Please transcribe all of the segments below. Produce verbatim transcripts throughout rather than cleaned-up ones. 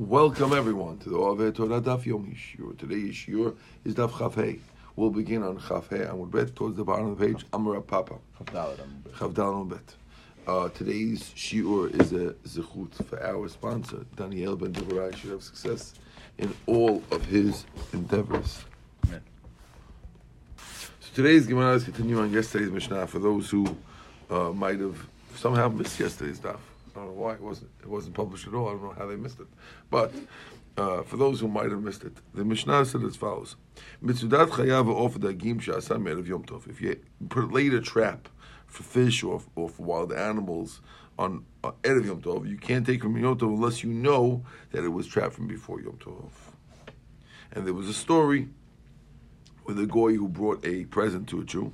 Welcome everyone to the Oaveh Torah Daf Yom Yishur. Today's Yishur is Daf Chaf Hei. We'll begin on Chaf Hei and we'll bet towards the bottom of the page, Amar Papa. Chaf Dalad Bet. Uh, today's shiur is a zechut for our sponsor, Daniel Ben-Divari, should have success in all of his endeavors. Amen. So today's Gemara is continuing on yesterday's Mishnah for those who uh, might have somehow missed yesterday's daf. I don't know why it wasn't it wasn't published at all. I don't know how they missed it. But uh, for those who might have missed it, the Mishnah said as follows: Mitzudat chayav offer dagim she'asa me'erev Yom Tov. If you put laid a trap for fish or, or for wild animals on uh, Erev Yom Tov, you can't take from Yom Tov unless you know that it was trapped from before Yom Tov. And there was a story with a goy who brought a present to a Jew,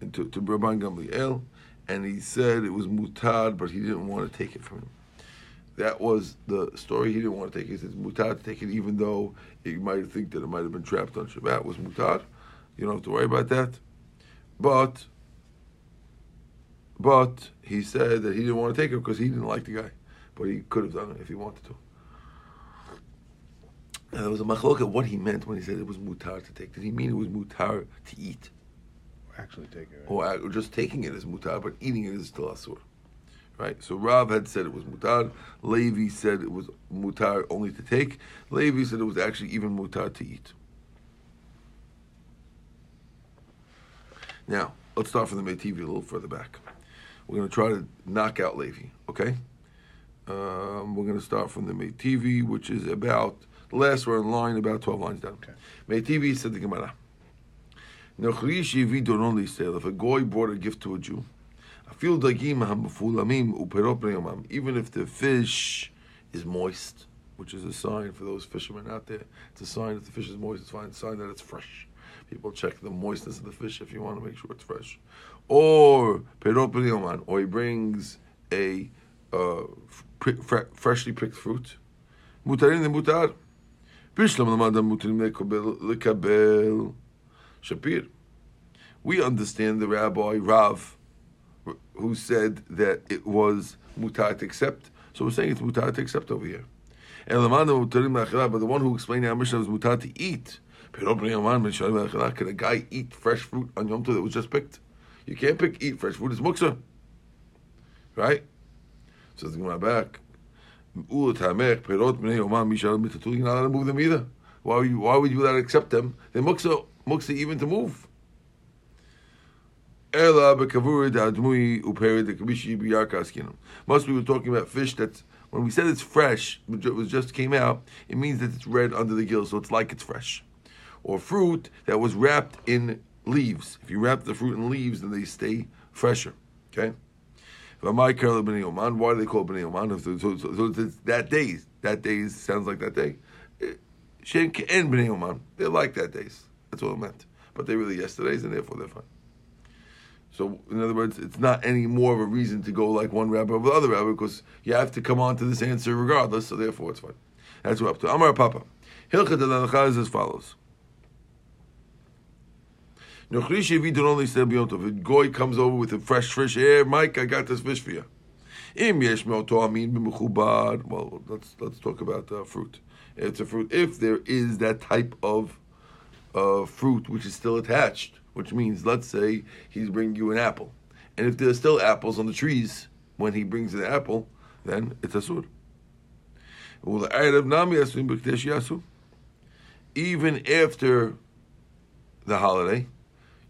and to, to Rabban Gamliel, and he said it was mutad, but he didn't want to take it from him. That was the story. He didn't want to take it. He said it's mutad to take it, even though you might think that it might have been trapped on Shabbat. It was mutad. You don't have to worry about that. But... But he said that he didn't want to take it because he didn't like the guy. But he could have done it if he wanted to. And there was a machlok at what he meant when he said it was mutar to take. Did he mean it was mutar to eat? Actually take it. Right? Or just taking it is mutar, but eating it is still asur. Right? So Rav had said it was mutar. Levi said it was mutar only to take. Levi said it was actually even mutar to eat. Now, let's start from the Meitivi a little further back. We're going to try to knock out Levi, okay? Um, we're going to start from the Meitivi, which is about, the last we're in line, about twelve lines down. Okay. Meitivi said the Gemara, if a goy brought a gift to a Jew, even if the fish is moist, which is a sign for those fishermen out there, it's a sign that the fish is moist, it's a sign that it's fresh. People check the moistness of the fish if you want to make sure it's fresh. Or, or he brings a uh, pre- fre- freshly picked fruit. Mutarin de mutar. Bishlam Shapir. We understand the rabbi, Rav, who said that it was mutar to accept. So we're saying it's mutar to accept over here. And but the one who explained our Mishnah was mutar to eat. Can a guy eat fresh fruit on Yom Tov that was just picked? You can't pick, eat fresh fruit, it's muksa. Right? So the Gemara back. You're not allowed to move them either. Why would you, why would you not accept them? They're muksa, muksa even to move. Must be we're talking about fish that's, when we said it's fresh, it was just came out, it means that it's red under the gill, so it's like it's fresh. Or fruit that was wrapped in leaves. If you wrap the fruit in leaves, then they stay fresher. Okay? Why do they call it B'nei Oman? So, so, so, so that day, that day sounds like that day. Shem Ke'en B'nei Oman. They're like that days. That's what it meant. But they're really yesterdays, and therefore they're fine. So, in other words, it's not any more of a reason to go like one rabbi over the other rabbi, because you have to come on to this answer regardless, so therefore it's fine. That's what we're up to. Amar Papa. Hilchot Halacha is as follows. If a goy comes over with a fresh fish, eh, Mike, I got this fish for you. Well, let's let's talk about uh, fruit. It's a fruit. If there is that type of uh, fruit which is still attached, which means, let's say, he's bringing you an apple. And if there's still apples on the trees when he brings an apple, then it's asur. Even after the holiday,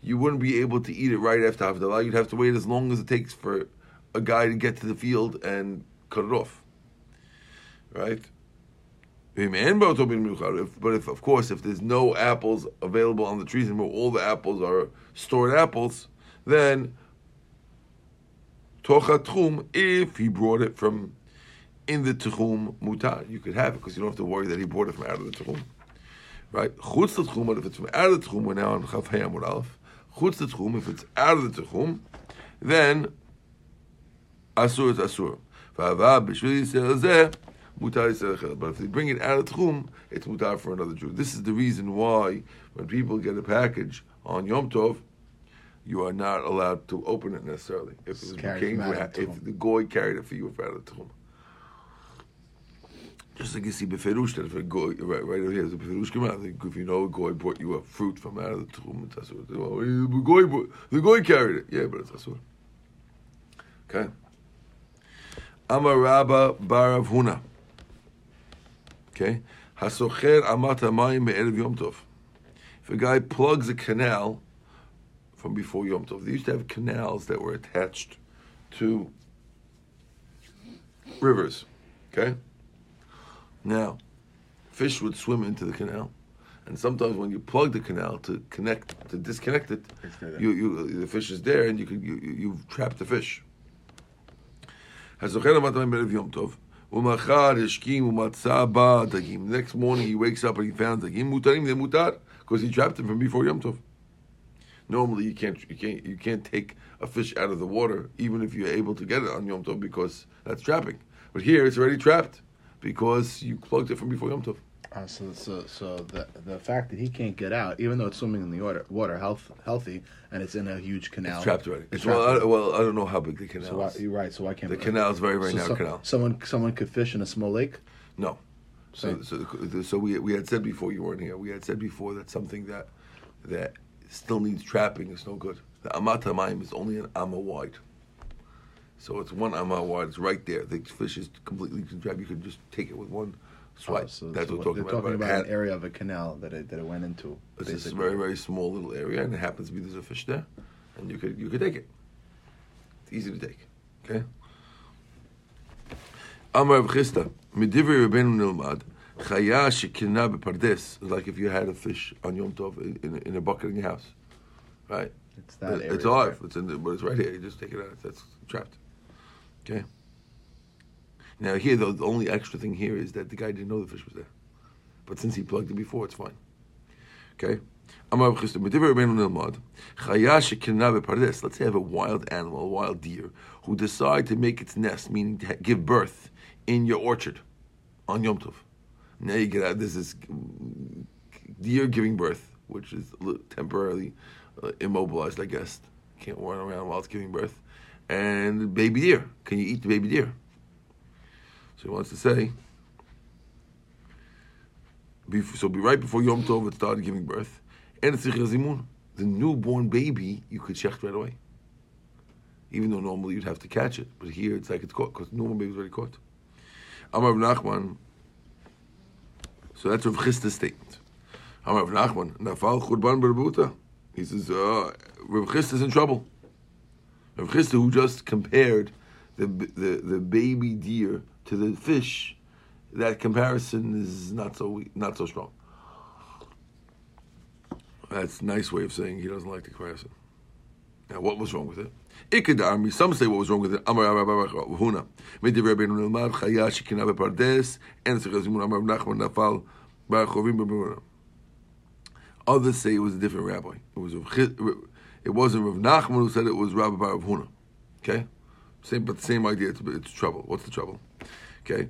you wouldn't be able to eat it right after Havdalah. You'd have to wait as long as it takes for a guy to get to the field and cut it off. Right? But if, of course, if there's no apples available on the trees and where all the apples are stored apples, then Tocha Tchum, if he brought it from in the Tchum Mutar, you could have it because you don't have to worry that he brought it from out of the Tchum. Right? Chutz Tchum, but if it's from out of the Tchum, we're now on Chaf Hei Amud Aleph. Chutz Tchum, if it's out of the Tchum, then Asur is Asur. But if they bring it out of Tchum, it's Mutar for another Jew. This is the reason why when people get a package on Yom Tov, you are not allowed to open it necessarily. If, it became, if the goy carried it for you, if out of Tchum. Just like you see beferush, that if a goy, right, right over here, there's a beferush gemara. If you know a goy brought you a fruit from out of the tchum, that's what the goy brought, the goy carried it. Yeah, but it's asur. Okay. Amar Rabba bar Rav Huna. Okay. Hasocher amat hamayim be'erev Yom Tov. If a guy plugs a canal from before Yom Tov, they used to have canals that were attached to rivers. Okay. Now, fish would swim into the canal, and sometimes when you plug the canal to connect, to disconnect it, you, you, the fish is there, and you can you, you, you've trapped the fish. Next morning he wakes up and he found dagim mutarim, they mutar, because he trapped them from before Yom Tov. Normally you can't you can't you can't take a fish out of the water even if you're able to get it on Yom Tov, because that's trapping. But here it's already trapped, because you plugged it from before Yom Tov. Uh, so, so, so the the fact that he can't get out, even though it's swimming in the water, water health, healthy, and it's in a huge canal, it's trapped already. It's it's trapped. Well, I, well, I don't know how big the canal so is. Why, you're right. So why can't the canal is very, very so narrow so, canal? Someone, someone could fish in a small lake. No. So, so, so, so we we had said before, you weren't here. We had said before that something that that still needs trapping is no good. The amat hamayim is only an amma wide. So it's one amma wide. It's right there. The fish is completely trapped. You can just take it with one swipe. Oh, so, That's so what we're talking about. They're talking about, about an area of a canal that it that it went into. It's basically a very, very small little area, and it happens to be there's a fish there, and you could you could take it. It's easy to take. Okay. Amar Rav Chisda midivri Rabbeinu Nilmad chaya shekina bepardes. Like if you had a fish on Yom Tov in, in, in a bucket in your house, right? It's that. It, area it's alive. It's in the, but it's right here. You just take it out. That's trapped. Okay. Now here, though, the only extra thing here is that the guy didn't know the fish was there, but since he plugged it before, it's fine. Okay. Let's say I have a wild animal, a wild deer, who decide to make its nest, meaning to give birth, in your orchard on Yom Tov. Now you get out. This is deer giving birth, which is temporarily uh, immobilized, I guess. Can't run around while it's giving birth. And baby deer. Can you eat the baby deer? So he wants to say, so be right before Yom Tov it started giving birth. And it's the newborn baby, you could shecht right away. Even though normally you'd have to catch it. But here it's like it's caught, because the newborn baby's already caught. Amar Rav Nachman. So that's Rav Chisda's statement. Amar Rav Nachman. Nafal Churban Barbuta. He says, uh, Rav Chisda's in trouble. Rav Chisda, who just compared the, the the baby deer to the fish, that comparison is not so not so strong. That's a nice way of saying he doesn't like the comparison. Now, what was wrong with it? Ikedarmi. Some say what was wrong with it. Amar Rav Huna. Midi Rabbeinu Nilmad Chaya Shekina Bepardes and Sechazimun Amar Nachman Nafal Bar Chovim B'Baruna. Others say it was a different rabbi. It was it wasn't Rav Nachman who said it, was Rabbi Bar Rav Huna. Okay. Same, but the same idea. It's, it's trouble. What's the trouble? Okay.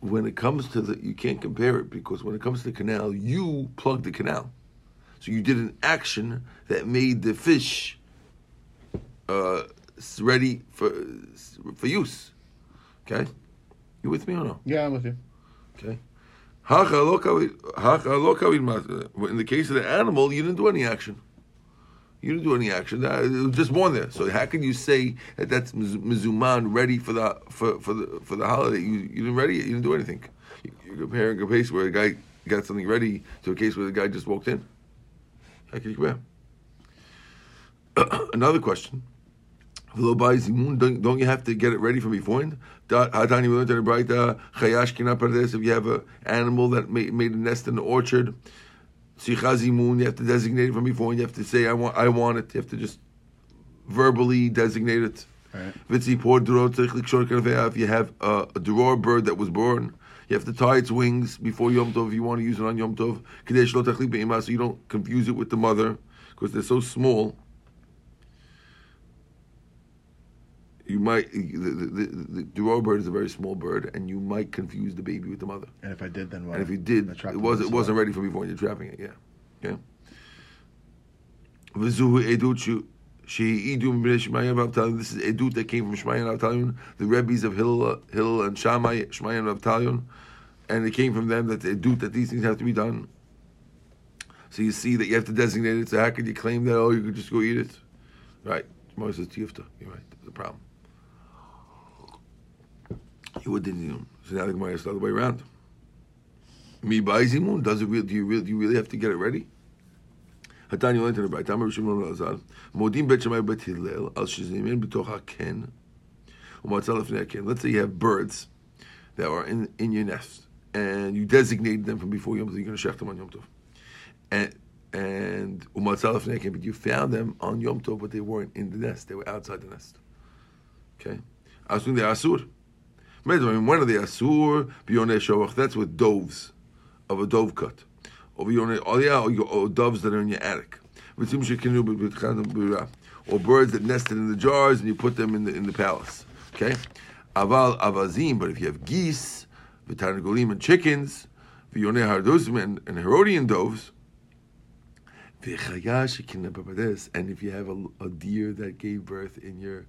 When it comes to the, you can't compare it, because when it comes to the canal, you plugged the canal, so you did an action that made the fish uh, ready for for use. Okay. You with me or no? Yeah, I'm with you. Okay. In the case of the animal, you didn't do any action. You didn't do any action. It was just born there. So how can you say that that's mezuman, ready for the for, for the for the holiday? You you didn't ready it. You didn't do anything. You're comparing a case where a guy got something ready to a case where the guy just walked in. How can you compare? Another question. Don't you have to get it ready from beforehand? If you have an animal that made, made a nest in the orchard, you have to designate it from before, and you have to say, I want I want it. You have to just verbally designate it. Right. If you have a, a dror bird that was born, you have to tie its wings before Yom Tov if you want to use it on Yom Tov, so you don't confuse it with the mother, because they're so small. You might the, the, the, the dror bird is a very small bird, and you might confuse the baby with the mother. And if I did, then what? And if you did, it was it wasn't ready for before, and you're trapping it. Yeah, yeah. She idum b'nei Shemaya Avtalyon. This is edut that came from Shemaya Avtalyon, the rabbis of Hill, Hill and Shammai, Shemaya Avtalyon, and it came from them that the edut that these things have to be done. So you see that you have to designate it. So how could you claim that? Oh, you could just go eat it, right? Tomorrow says Yalta. You're right. That's the problem. You would didn't do. So now the Gemara is the other way around. Mi ba'izim. Does it really? Do you really? Do you really have to get it ready? Hatan you enter the right. Tamar Rishon Lazar. Modim bet Shemay bet Hillel al shizimin b'tocha ken u'matzalef ne'ken. Let's say you have birds that are in in your nest, and you designate them from before Yom Tov. You're going to shecht them on Yom Tov. And and umatzalef ne'ken, but you found them on Yom Tov, but they weren't in the nest; they were outside the nest. Okay, asur they asur. When are they asur? Biyonei shovach. That's with doves, of a dove cut. Or biyonei aliyah, or doves that are in your attic. Or birds that nested in the jars and you put them in the in the palace. Okay, aval avazim. But if you have geese, v'tarnagolim and chickens, biyonei hardosim and, and Herodian doves. And if you have a, a deer that gave birth in your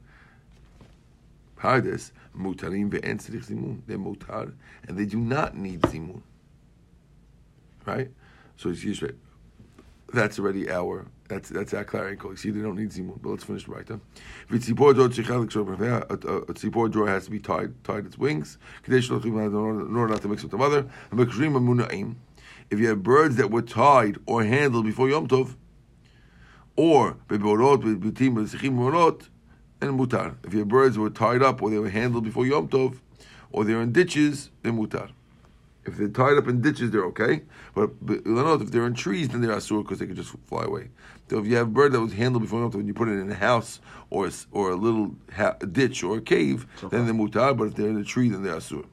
pardes, mutarim ve'en tzrich zimun, they're mutar, and they do not need zimun. Right? So it's Yisrael. That's already our, that's that's our clarion call. You see, they don't need zimun, but let's finish right then. A tzipor drawer has to be tied, tied its wings, in order not to mix with the mother, and mekshrim amunaim. If you have birds that were tied or handled before Yom Tov, or beborot bebutim b'sechim morot and mutar. If your birds were tied up or they were handled before Yom Tov, or they're in ditches, they're mutar. If they're tied up in ditches, they're okay. But if they're in trees, then they're asur because they can just fly away. So if you have a bird that was handled before Yom Tov and you put it in a house or a, or a little ha- a ditch or a cave, okay, then they're mutar. But if they're in a tree, then they're asur.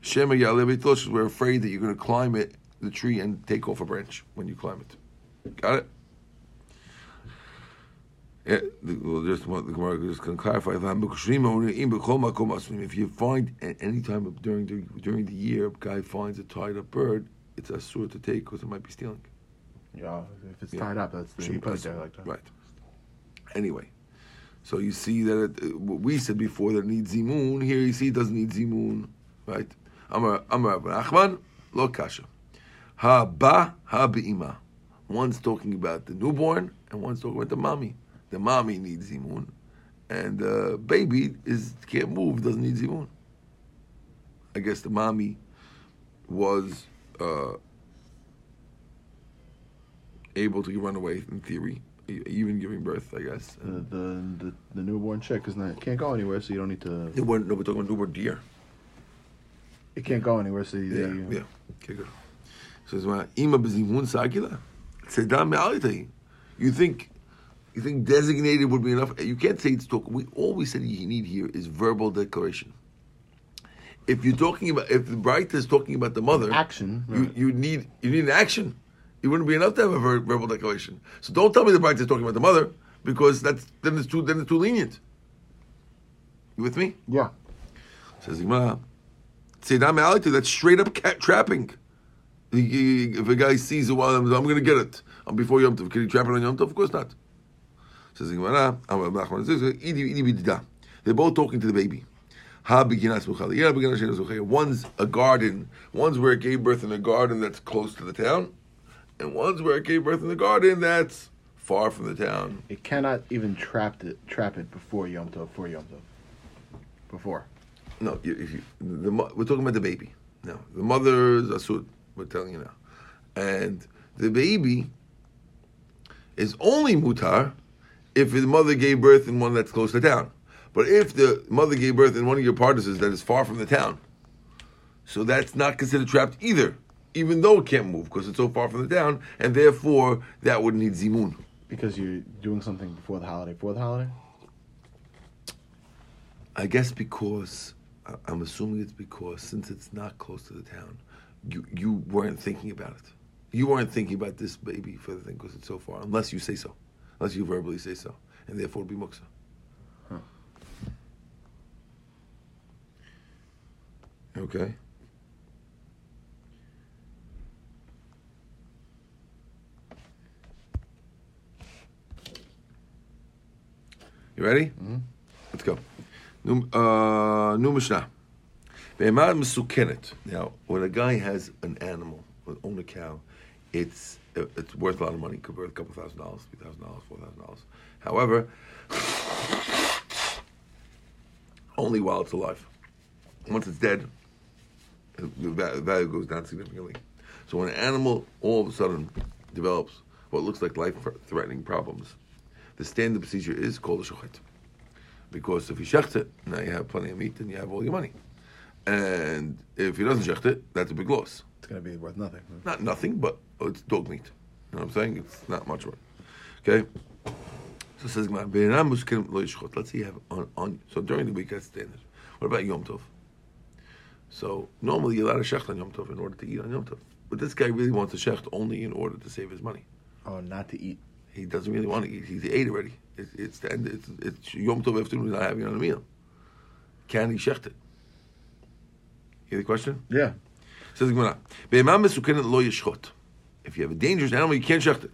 Shemaya Avtalyon. We're afraid that you're going to climb it. The tree and take off a branch when you climb it. Got it? Yeah, the, well, just the Gemara just can clarify. If you find at any time during the during the year, a guy finds a tied up bird, it's asur to take because it might be stealing. Yeah, if it's yeah. tied up, that's the you put it there like that. Right. Anyway, so you see that it, what we said before that it needs zimun. Here you see it doesn't need zimun. Right? Amar Amar Rabbi Nachman lo kasha. Haba habiima. One's talking about the newborn, and one's talking about the mommy. The mommy needs zimun, and the baby is can't move, doesn't need zimun. I guess the mommy was uh, able to run away in theory, even giving birth. I guess the the, the, the newborn chick is not can't go anywhere, so you don't need to. They weren't. No, we're talking about newborn deer. It can't go anywhere, so you, yeah, you, yeah, can't go. So you think, you think designated would be enough? You can't say it's talk. We always said you need here is verbal declaration. If you're talking about, if the bride is talking about the mother, action. Right. You, you need you need an action. It wouldn't be enough to have a ver- verbal declaration. So don't tell me the bride is talking about the mother because that's then it's too then it's too lenient. You with me? Yeah. Says Gemara, that's straight up cat trapping. If a guy sees a wild animal, I'm going to get it. I'm before Yom Tov. Can he trap it on Yom Tov? Of course not. Says Gemara, they're both talking to the baby. One's a garden. One's where it gave birth in a garden that's close to the town, and one's where it gave birth in the garden that's far from the town. It cannot even trap it. Trap it before Yom Tov. Before Yom Tov. Before. No, if you, the, we're talking about the baby. No, the mother's asud. We're telling you now. And the baby is only mutar if the mother gave birth in one that's close to town. But if the mother gave birth in one of your partisans that is far from the town, so that's not considered trapped either, even though it can't move because it's so far from the town, and therefore that would need zimun. Because you're doing something before the holiday. Before the holiday? I guess because, I'm assuming it's because since it's not close to the town, You you weren't thinking about it. You weren't thinking about this baby for the thing because it's so far, unless you say so, unless you verbally say so, and therefore it'll be muksa. Huh. Okay. You ready? Mm-hmm. Let's go. New, uh, new Mishnah. Now, when a guy has an animal, or own a cow, it's it's worth a lot of money. It could be worth a couple thousand dollars, three thousand dollars, four thousand dollars. However, only while it's alive. Once it's dead, the value goes down significantly. So when an animal all of a sudden develops what looks like life-threatening problems, the standard procedure is called a shochet. Because if he shechts it, now you have plenty of meat and you have all your money. And if he doesn't shecht it, that's a big loss. It's going to be worth nothing. Right? Not nothing, but it's dog meat. You know what I'm saying? It's not much worth. Okay? So it says, let's say you have on, on so during the week, that's standard. What about Yom Tov? So normally you're allowed to shecht on Yom Tov in order to eat on Yom Tov. But this guy really wants to shecht only in order to save his money. Oh, not to eat. He doesn't really want to eat. He ate already. It's, it's the end. It's, it's Yom Tov afternoon. He's not having another meal. Can he shecht it? You hear the question? Yeah. Says the Gemara. If you have a dangerous animal, you can't shecht it.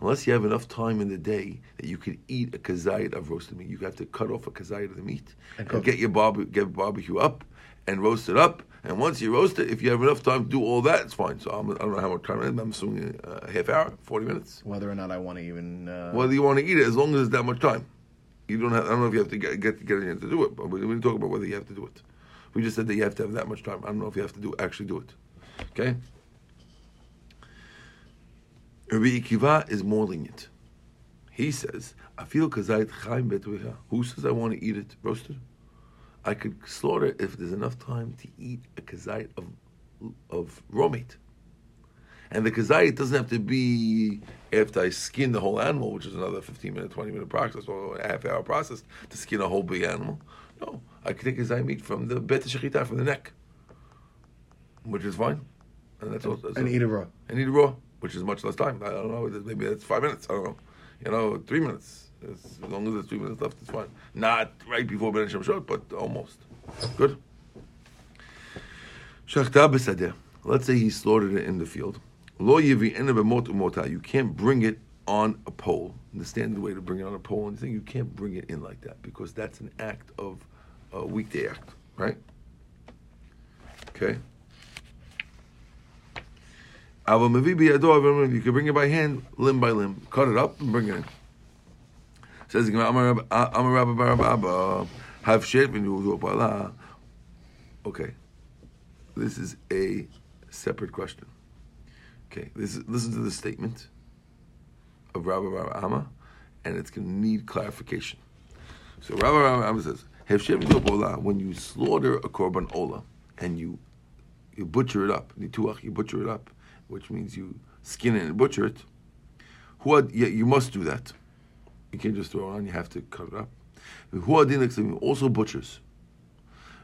Unless you have enough time in the day that you could eat a kazayit of roasted meat, you have to cut off a kazayit of the meat and, and get your barbe- get barbecue up and roast it up. And once you roast it, if you have enough time to do all that, it's fine. So I'm, I don't know how much time it is. I'm assuming a half hour, forty minutes. Whether or not I want to even uh... whether you want to eat it, as long as it's that much time. You don't have. I don't know if you have to get get, get anything to do it, but we didn't talk about whether you have to do it. We just said that you have to have that much time. I don't know if you have to do actually do it. Okay. Rabbi Akiva is more lenient. He says, I feel kazayit chaim betuicha. Who says I want to eat it roasted? I could slaughter it if there's enough time to eat a kazayit of of raw meat. And the kazayit doesn't have to be after I skin the whole animal, which is another fifteen minute, twenty minute process, or a half hour process to skin a whole big animal. No, I could take kazayit meat from the bet shechita, from the neck, which is fine. And that's all. That's and all. Eat it raw. And eat it raw. Which is much less time. I don't know. Maybe that's five minutes. I don't know. You know, three minutes. As long as there's three minutes left, it's fine. Not right before Ben Shem Shot, but almost. Good. Shachta b'sadeh. Let's say he slaughtered it in the field. Lo yivi'ena b'mot u'motah. You can't bring it on a pole. The standard way to bring it on a pole and thing, you can't bring it in like that because that's an act of a weekday act, right? Okay. You can bring it by hand, limb by limb. Cut it up and bring it in. Says the Amar Rabbi Bar Abba, have shed v'nuhu. Okay, this is a separate question. Okay, this is, listen to the statement of Rabbi Bar Abba, and it's going to need clarification. So Rabbi Bar Abba says, have shed v'nuhu. When you slaughter a korban ola and you you butcher it up, nituach, you butcher it up. Which means you skin it and butcher it. Huad, yeah, you must do that. You can't just throw it on. You have to cut it up. Huadin also butchers.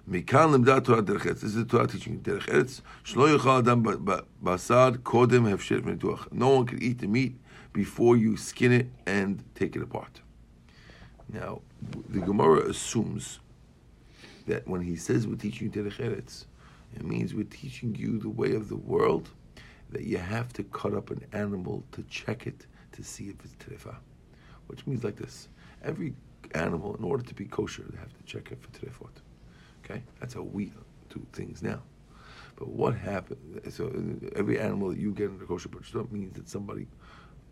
Mikan lemda Torah derech eretz. This is the Torah teaching derech eretz. Shlo yochal adam basar kodem hefshet v'nituach. No one can eat the meat before you skin it and take it apart. Now, the Gemara assumes that when he says we're teaching derech eretz, it means we're teaching you the way of the world. That you have to cut up an animal to check it to see if it's terefa, which means like this: every animal, in order to be kosher, they have to check it for terefot. Okay, that's how we do things now. But what happened? So every animal that you get in the kosher butcher store means that somebody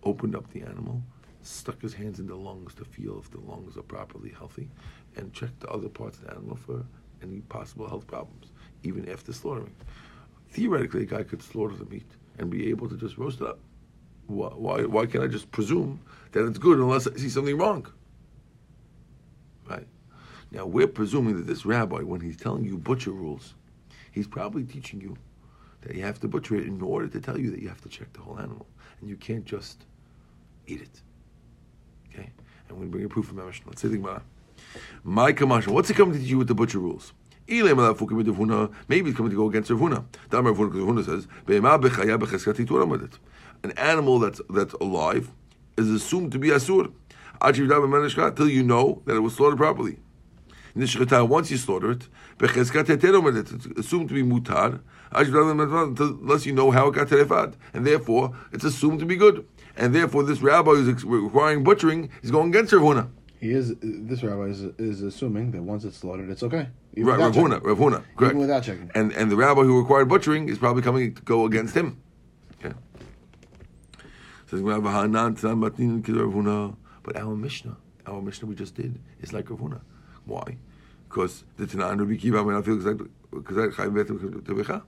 opened up the animal, stuck his hands in the lungs to feel if the lungs are properly healthy, and checked the other parts of the animal for any possible health problems, even after slaughtering. Theoretically, a guy could slaughter the meat and be able to just roast it up. Why, why, why can't I just presume that it's good unless I see something wrong? Right? Now, we're presuming that this rabbi, when he's telling you butcher rules, he's probably teaching you that you have to butcher it in order to tell you that you have to check the whole animal. And you can't just eat it. Okay? And we bring a proof from Mamash. Let's say the Gemara. My Kamash, what's it coming to teach you with the butcher rules? Maybe it's coming to go against Rav Huna. Dam Rav Huna, because Rav Huna says, an animal that's that's alive is assumed to be asur till you know that it was slaughtered properly. Once you slaughter it, it's assumed to be mutar unless you know how it got terefad, and therefore it's assumed to be good. and therefore this rabbi who's requiring butchering is going against Rav Huna. He is. This rabbi is, is assuming that once it's slaughtered, it's okay. Even right, Rav Huna, Rav Huna, correct. Even without checking. And and the rabbi who required butchering is probably coming to go against him. Okay. Says Rabbi Hanan Tzad Matin Rav Huna, but our Mishnah, our Mishnah we just did is like Rav Huna. Why? Because the Tanan Rabbi Akiva may not feel exactly because I chayv betem tevicha,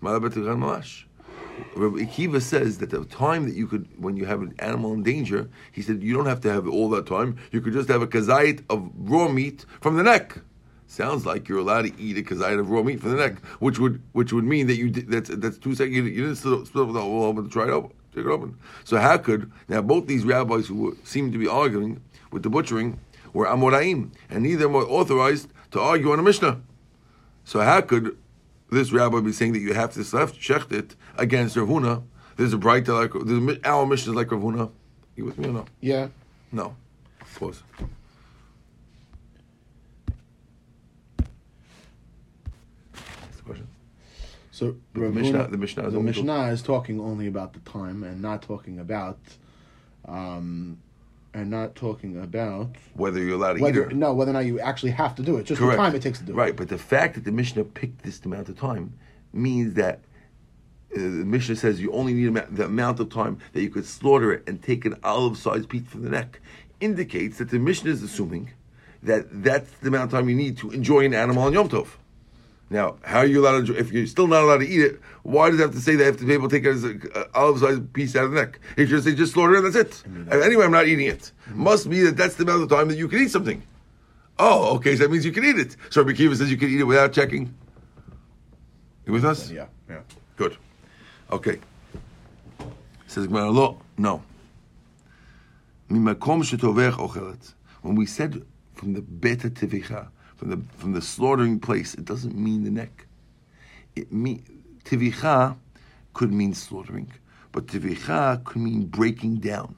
malab betem mamash. Rabbi Akiva says that the time that you could, when you have an animal in danger, he said you don't have to have all that time. You could just have a kazayit of raw meat from the neck. Sounds like you're allowed to eat a kazayit of raw meat from the neck, which would which would mean that you did, that's that's two seconds. You, you didn't split up the whole open, try it open, take it open. So how could now both these rabbis who were, seemed to be arguing with the butchering were Amoraim, and neither were authorized to argue on a Mishnah. So how could this rabbi be saying that you have to select shecht it against Rav Huna? There's a bright like there's our Mishnah is like Rav Huna. You with me or no? Yeah. No. Pause. That's the question. So the Rav Mishnah, Huna, the Mishnah, is, the Mishnah is talking only about the time and not talking about, um, and not talking about whether you're allowed to whether, eat it. No, whether or not you actually have to do it. Just correct. The time it takes to do right. it. Right, but the fact that the Mishnah picked this amount of time means that uh, the Mishnah says you only need the amount of time that you could slaughter it and take an olive-sized piece from the neck. Indicates that the Mishnah is assuming that that's the amount of time you need to enjoy an animal on Yom Tov. Now, how are you allowed to enjoy, if you're still not allowed to eat it, why does it have to say they have to be able to take an olive-sized piece out of the neck? If you say just slaughter it, that's it. I mean, that's anyway, I'm not eating it. Mm-hmm. Must be that that's the amount of time that you can eat something. Oh, okay, so that means you can eat it. So Rabbi Akiva says you can eat it without checking. You with us? Yeah, yeah. Good. Okay. Says Gemara, lo, no. When we said from the beta tevicha, From the, from the slaughtering place, it doesn't mean the neck. It mean, tivicha could mean slaughtering, but tivicha could mean breaking down.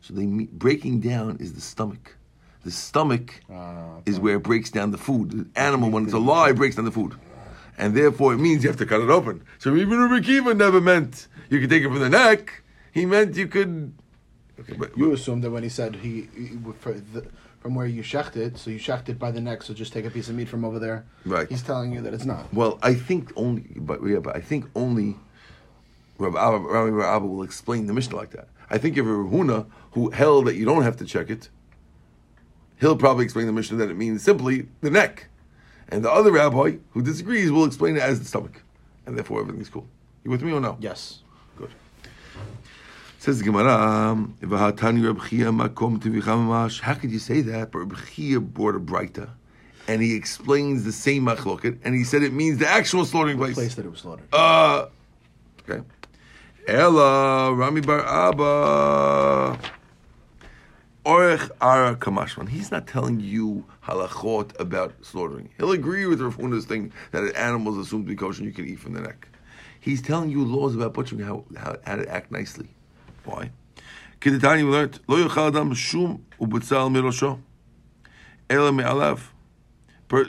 So they mean, breaking down is the stomach. The stomach uh, okay. is where it breaks down the food. The animal, when it's alive, breaks down the food. And therefore, it means you have to cut it open. So even Rabbi Akiva never meant you could take it from the neck. He meant you could... Okay. But, you assumed that when he said he... he for the, from where you shecht it, so you shecht it by the neck, so just take a piece of meat from over there. Right. He's telling you that it's not. Well, I think only, but yeah, but I think only Rami Bar Abba will explain the Mishnah like that. I think if Rav Huna, who held that you don't have to check it, he'll probably explain the Mishnah that it means simply the neck. And the other rabbi, who disagrees, will explain it as the stomach. And therefore everything's cool. You with me or no? Yes. Good. Says Gemara, "V'hatani Reb Chia makom tevicha mamash." How could you say that? But Reb Chia brought a brayta, and he explains the same machloket, and he said it means the actual slaughtering place. The place that it was slaughtered. Uh, okay. Ella Rami Bar Abba orech ara kamashman. He's not telling you halachot about slaughtering. He'll agree with Rav Huna's thing that an animal is assumed to be kosher and you can eat from the neck. He's telling you laws about butchering, how how, how to act nicely. Why? Keditani we learned lo yochal adam shum ubutzal mirosho ela me'alav. But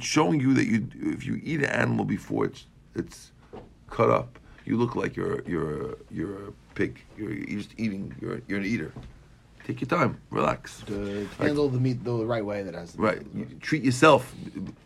showing you that you, if you eat an animal before it's it's cut up, you look like you're you're you're a pig. You're, you're just eating. You're you're an eater. Take your time. Relax. The, handle right. the meat though the right way. That has the right. You treat yourself.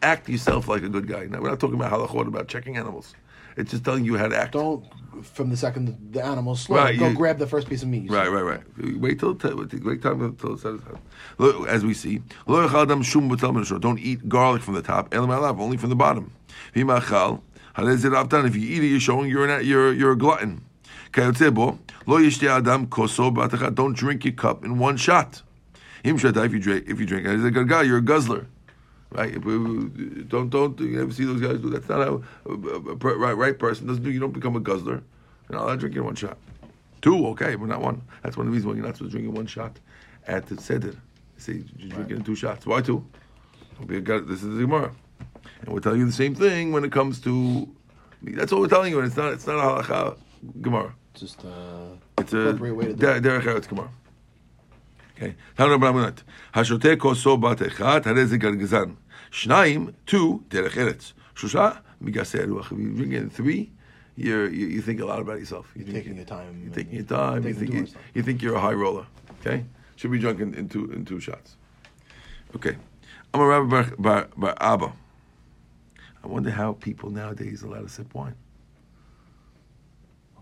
Act yourself like a good guy. Now we're not talking about halachot about checking animals. It's just telling you how to act. Don't, from the second the animal's slaughtered, right, go you, grab the first piece of meat. Right, right, right. Wait till wait time until it's as we see. Don't eat garlic from the top. Only from the bottom. If you eat it, you're showing you're an, you're you're a glutton. Don't drink your cup in one shot. If you drink, if you drink, you're a guzzler. Right? Don't don't you ever see those guys do? That's not how a, a, a, a right right person doesn't do. You don't become a guzzler. You're not allowed to drink in one shot. Two, okay, but not one. That's one of the reasons why you're not supposed to drink in one shot at the seder. Say you drink right. it in two shots. Why two? Be a guzzler. This is the Gemara, and we'll tell you the same thing when it comes to. That's what we're telling you. And it's not it's not a halacha Gemara. Just uh, it's a appropriate way to do it. Derech Eretz Gemara. Okay. Hashote koso bat echad harezek al gazan. Shnaim, two, derech eretz. Shusha, migaser ruach. If you drink it in three, you're, you you think a lot about yourself. You you're taking your time. You're taking your time. Taking you think you, you think you're a high roller. Okay, should be drunk in, in two in two shots. Okay, I'm a Rami Bar Abba. I wonder how people nowadays are allowed to sip wine.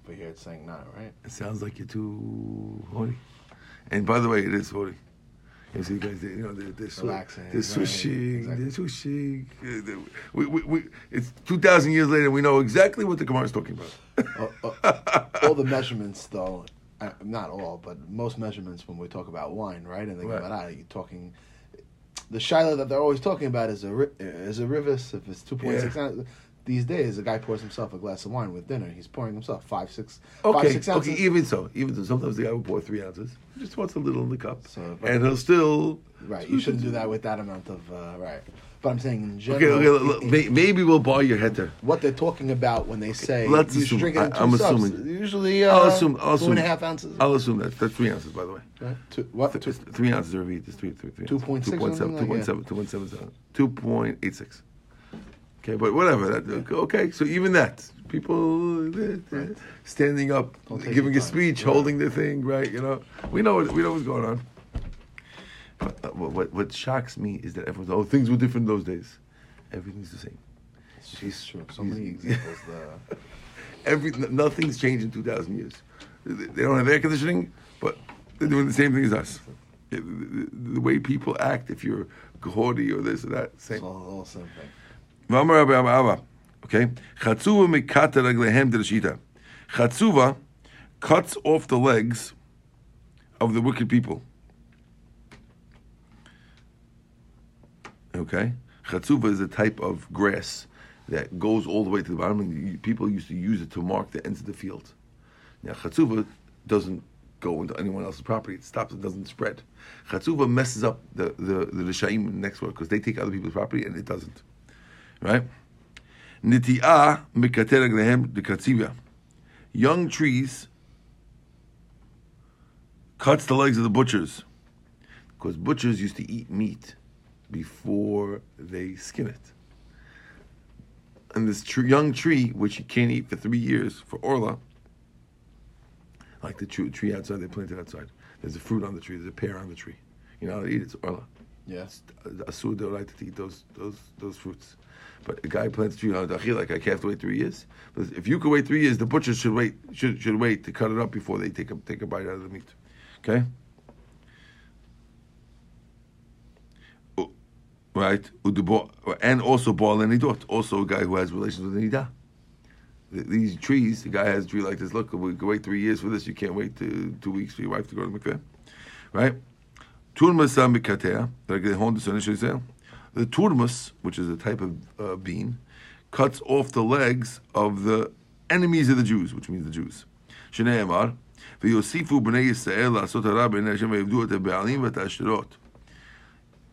Over here, it's saying not right. It sounds like you're too horny. And by the way, it is horny. You see, guys, they, you know, they're, they're, sw- Relaxing, they're swishing, exactly. they're swishing. We, we, we, it's two thousand years later, we know exactly what the Gemara is talking about. uh, uh, all the measurements, though, uh, not all, but most measurements when we talk about wine, right? And the Gemara, right. You're talking, the shiloh that they're always talking about is a, is a rivus, if it's two point six yeah. ounces. These days, a guy pours himself a glass of wine with dinner. He's pouring himself five, six, okay, five, six ounces. Okay, even so, even so, sometimes the guy will pour three ounces. He just wants a little in the cup, so, and he'll still. Right, you shouldn't do that with that amount of uh, right. But I'm saying in general. Okay, okay it, it, maybe we'll buy your head there. What they're talking about when they okay, say let's you assume, drink it in two I'm subs, assuming. Usually, uh, I'll assume, I'll two assume, and a half ounces. I'll assume that that's three ounces, by the way. Right? Two, what? Th- two, three ounces or three, three, three, three. Two point six. Two point seven. Two point seven. Two point seven. Two point eight six. Okay, but whatever. That, yeah. Okay, so even that. People they're, they're right. standing up, giving a speech, right. holding the thing, right? You know, we know what, we know what's going on. But uh, what what shocks me is that everyone's oh things were different those days. Everything's the same. It's she's true. So many examples there. Every nothing's changed in two thousand years. They don't have air conditioning, but they're doing the same thing as us. The, the, the way people act, if you're haughty or this or that, same. It's all, all the same thing. Okay, Chatzuva cuts off the legs of the wicked people. Okay, Chatzuva is a type of grass that goes all the way to the bottom, and people used to use it to mark the ends of the field. Now, Chatzuva doesn't go into anyone else's property. It stops. It doesn't spread. Chatzuva messes up the the the Rishaim next door because they take other people's property and it doesn't. Right? Niti'ah mikateh raglehem dekatzivya. Young trees cuts the legs of the butchers. Because butchers used to eat meat before they skin it. And this tr- young tree, which you can't eat for three years, for Orla, like the tr- tree outside, they planted outside. There's a fruit on the tree, there's a pear on the tree. You know how to eat it, it's Orla. Yes, yeah. Asur deoraita to eat those those those fruits, but a guy plants tree on dachil like I can't have to wait three years. But if you could wait three years, the butchers should wait should should wait to cut it up before they take a take a bite out of the meat. Okay. Oh, right, and also baal nidot, also a guy who has relations with nidah. These trees, the guy has a tree like this. Look, we could wait three years for this. You can't wait two, two weeks for your wife to go to mikveh, right? The turmus, which is a type of uh, bean, cuts off the legs of the enemies of the Jews, which means the Jews.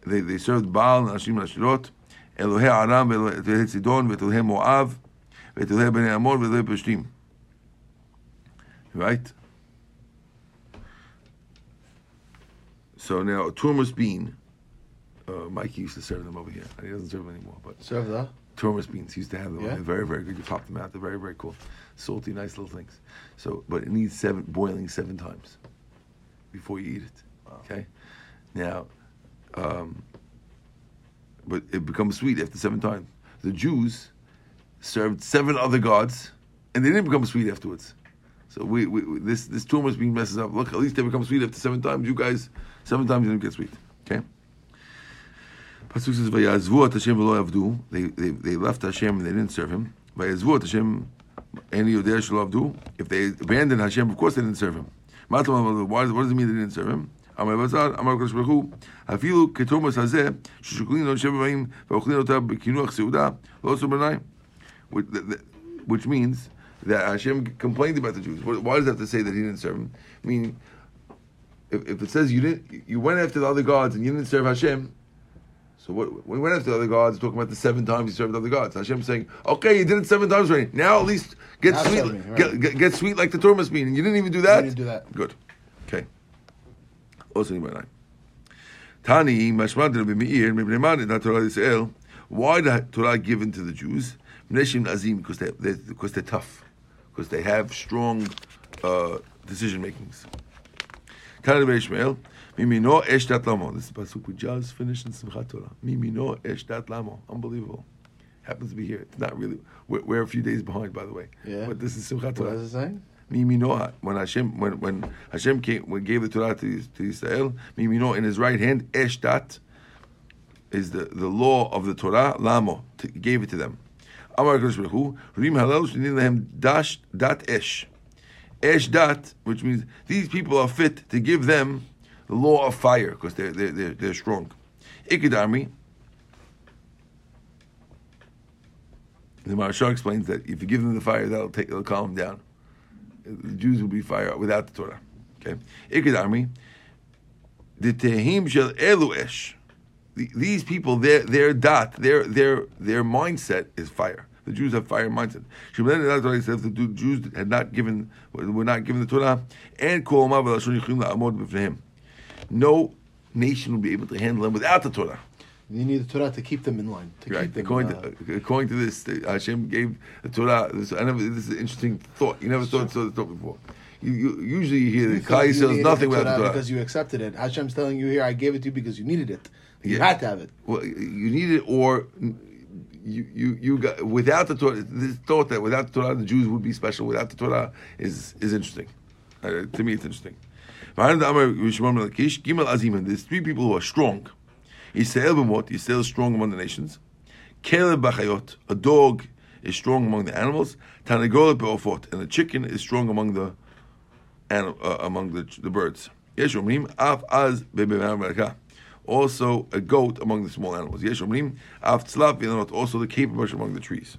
They they served Baal and Ashim Ashirot, Elohe Aram, Elohe Sidon, Elohe Moav, Elohe Bnei Amor, Elohe Peshtim. Right? So now, a turmus bean, uh, Mike used to serve them over here. He doesn't serve them anymore. But serve the? Turmus beans, he used to have them. Yeah. They're very, very good. You pop them out. They're very, very cool. Salty, nice little things. So, but it needs seven boiling seven times before you eat it. Wow. Okay? Now, um, but it becomes sweet after seven times. The Jews served seven other gods, and they didn't become sweet afterwards. So we, we, we this this turmus bean messes up. Look, at least they become sweet after seven times. You guys... Seven times you don't get sweet. Okay. Pasuk says, "Vayazvu Hashem v'lo yavdu." They they they left Hashem and they didn't serve Him. Vayazvu Hashem ani yodeh shelo yavdu. If they abandoned Hashem, of course they didn't serve Him. Why does, what does it mean they didn't serve Him? Amar Bazar, Amar Kodesh Baruch Hu, Hafilu keturmas hazeh sheshuklin lo shevayim va'ochlin otah b'kinuach seudah lo asur b'nai, which means that Hashem complained about the Jews. Why does it have to say that He didn't serve Him? I mean. If, if it says you didn't, you went after the other gods and you didn't serve Hashem, so what? We went after the other gods, talking about the seven times you served other gods. Hashem's saying, okay, you did it seven times already. Now at least get now sweet, me, right. get, get, get sweet like the turmus bean. And you didn't even do that. You didn't do that. Good. Okay. Also, number nine. Tani mashmad Rabbi Meir mibnei man in Torah Yisrael. Why the Torah given to the Jews? Because they because they're tough. because they have strong uh, decision makings. Tana Rabbi Yishmael, Mimino Eshtat Lamo. This is the pasuk we just finished in Simchat Torah. Mimino Eshtat Lamo. Unbelievable. Happens to be here. It's not really. We're, we're a few days behind, by the way. Yeah. But this is Simchat Torah. What does it say? Mimino. When Hashem, when when Hashem came, when gave the Torah to, to Israel, Mimino in his right hand, Eshtat is the, the law of the Torah. Lamo to, gave it to them. Amar Kadosh Baruch Hu, Rim Halal Shneidin Lahem Dash Dat Esh. Esh Dat, which means these people are fit to give them the law of fire because they're they're they're, they're strong. Ikidami. The Marashah explains that if you give them the fire, that'll take, it'll calm them down. The Jews will be fire without the Torah. Okay. Ikidami. The Tehim Shel Elu Esh. These people, their their dot, their their their mindset is fire. The Jews have fire mindset. The Jews had not given, were not given the Torah, and no nation will be able to handle them without the Torah. You need the Torah to keep them in line. To right. keep them according, in to, according to this, Hashem gave the Torah. This, I never, this is an interesting thought. You never sure. thought, thought, thought before. You, you, usually you hear that Kai says nothing without the Torah. Because you accepted it. Hashem's telling you here, I gave it to you because you needed it. You yeah. had to have it. Well, you need it or... You, you, you got without the Torah. This thought that without the Torah the Jews would be special without the Torah is is interesting. Uh, to me, it's interesting. There's three people who are strong. Israel b'mot, Israel is strong among the nations. Keleb b'chayot, a dog is strong among the animals. Tanagolet b'ofot, and a chicken is strong among the anim, uh, among the, the birds. Yesh omrim af az b'be'amalekah. Also, a goat among the small animals. Yesh omrim, af tzlav v'ilonot. Also, the caperbush among the trees.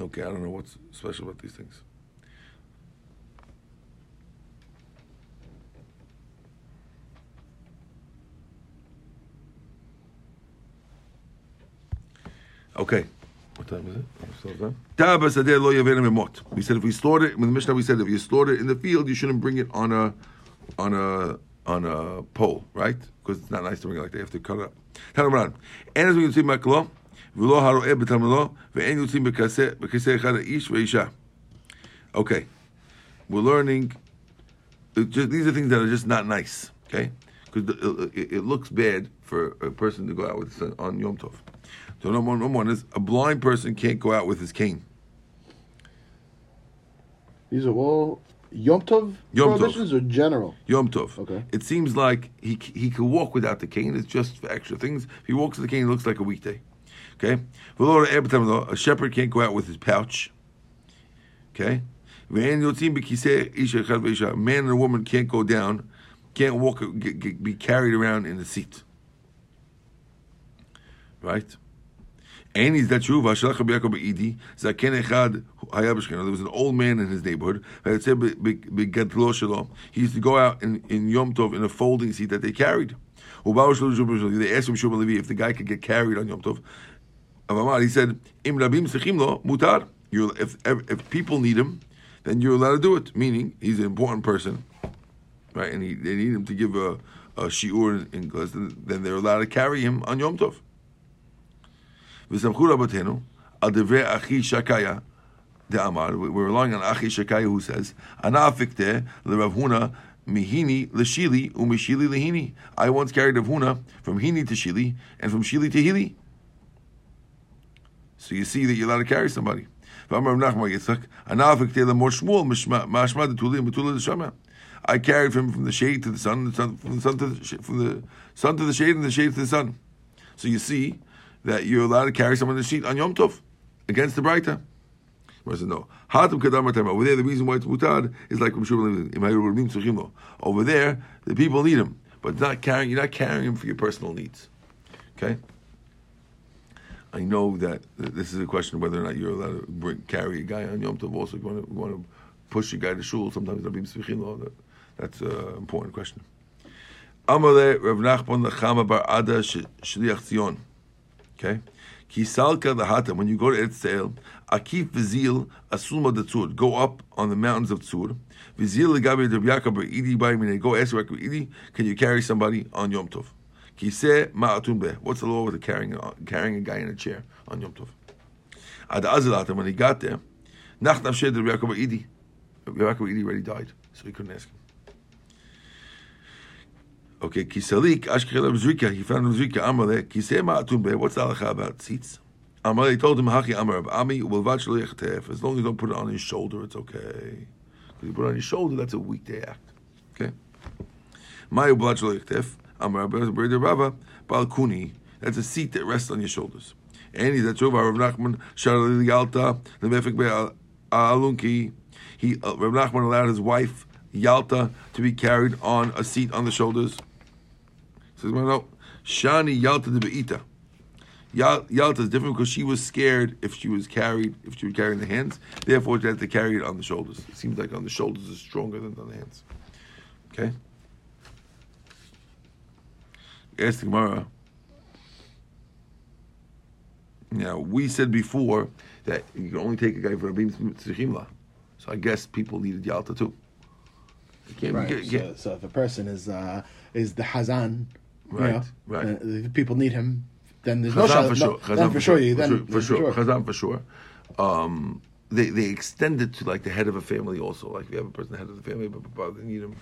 Okay, I don't know what's special about these things. Okay. What time is it? We said if we slaughtered it, with the Mishnah we said if you slaughtered it in the field, you shouldn't bring it on a on a on a pole, right? Because it's not nice to bring it like that. You have to cut it up. Tanamran. And as we can see Maklo, V'lo Haro'eh B'tamlo, V'en Yutzim B'Kaseh B'Kaseh Echad Ish V'Isha. Okay. We're learning just, these are things that are just not nice, okay? Because it, it looks bad for a person to go out with his on Yom Tov. So number one, number one is a blind person can't go out with his cane. These are all Yom Tov Yom prohibitions Tov. Or general? Yom Tov. Okay. It seems like he he could walk without the cane. It's just for extra things. If he walks with the cane, it looks like a weekday. Okay. A shepherd can't go out with his pouch. Okay. A man and a woman can't go down, can't walk, be carried around in a seat. Right? And is that true? There was an old man in his neighborhood. He used to go out in, in Yom Tov in a folding seat that they carried. They asked him, Shmuel Levi, if the guy could get carried on Yom Tov. He said, if, if, if people need him, then you're allowed to do it. Meaning, he's an important person. Right? And he, they need him to give a, a shiur in class. Then they're allowed to carry him on Yom Tov. V'samchur Rabbeinu al divrei Achi Shakaya de'amar. We're relying on Achi Shakaya who says, "Ana afikte leRav Huna mihini leShili u'mishili lehini." I once carried Rav Huna from Hini to Shili and from Shili to Hili. So you see that you're allowed to carry somebody. V'amar Rav Nachman Yitzchak, "Ana afikte leMor Shmuel mashma deTulim beTulim deShama." I carried him from the shade to the sun, the sun from the sun to the sh- from the sun to the shade, and the shade to the sun. So you see that you're allowed to carry someone in the sheet on Yom Tov against the Braita. I said, no. Over there, the reason why it's mutad is like over there, the people need him, but not carrying. You're not carrying him for your personal needs. Okay. I know that this is a question of whether or not you're allowed to bring, carry a guy on Yom Tov. Also, if you want to, you want to push a guy to shul. Sometimes that's an important question. Amalek Rav Nachman the Rami Bar Abba Shliach Zion. Okay, Kisalka the Hatam. When you go to Eretz Yisrael, Akif Vizil Asuma the Tzur. Go up on the mountains of Tzur. Vizil legabe the B'yakaber Idi by Mine. Go ask Rabbi Idi, can you carry somebody on Yom Tov? Kiseh ma'atun be. What's the law with the carrying carrying a guy in a chair on Yom Tov? Ad Azalat, and when he got there, Nachnav Shed the B'yakaber Idi. B'yakaber Idi already died, so he couldn't ask him. Okay, Kisalik Ashkelam Zrika. He found Zrika Amalek. Kisema Atumbe. What's the halacha about seats? Amalek told him, Hachi Amar Ami Uvalvach Lo Yechtef. As long as you don't put it on his shoulder, it's okay. If you put it on his shoulder, that's a weekday act. Okay. My Uvalvach Lo Yechtef. Amar Abba Balkuni. That's a seat that rests on your shoulders. And he's a tshuva. Rav Nachman Sharli Yalta the Mefik Be Alunki. He uh, Rav Nachman allowed his wife Yalta to be carried on a seat on the shoulders. Says, well, no, Shani Yalta de Beita. Yalta is different because she was scared if she was carried, if she was carrying the hands. Therefore, she had to carry it on the shoulders. It seems like on the shoulders is stronger than on the hands. Okay. Ask the Gemara. Now, we said before that you can only take a guy for Rabim Tzachimla. So I guess people needed Yalta too. Can't right. Get, get. So, so if a person is uh, is the Hazan, right, you know, right. Uh, if people need him, then there's Hazan no shot. For, no, sure. for, sure. for, then, sure. for sure, Hazan for sure. Um, they they extend it to like the head of a family also. Like if you have a person the head of the family, but, but they need him.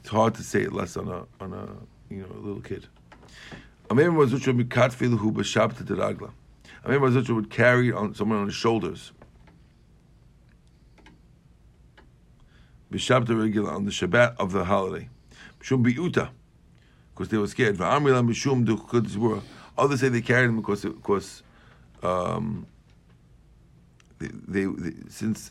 It's hard to say it less on a on a you know a little kid. Amir Mevazutcha mikatfil hu b'shabta deragla. Amir Mevazutcha would carry on someone on his shoulders. B'shabta regular on the Shabbat of the holiday. Mishum bi'uta, because they were scared. V'amrilam mishum duchud zibura. Others say they carried him because, because um, they, they, they since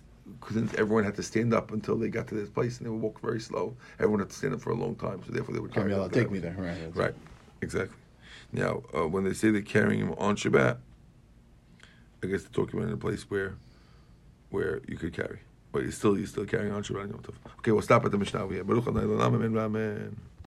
since everyone had to stand up until they got to this place and they would walk very slow. Everyone had to stand up for a long time, so therefore they would carry him. Take everyone. Me there, right? Right, exactly. Now, uh, when they say they're carrying him on Shabbat, I guess they're talking about in a place where where you could carry. But you're still, you're still carrying on. Okay, we'll stop at the Mishnah here. Baruch Adonai L'olam Amen V'Amen.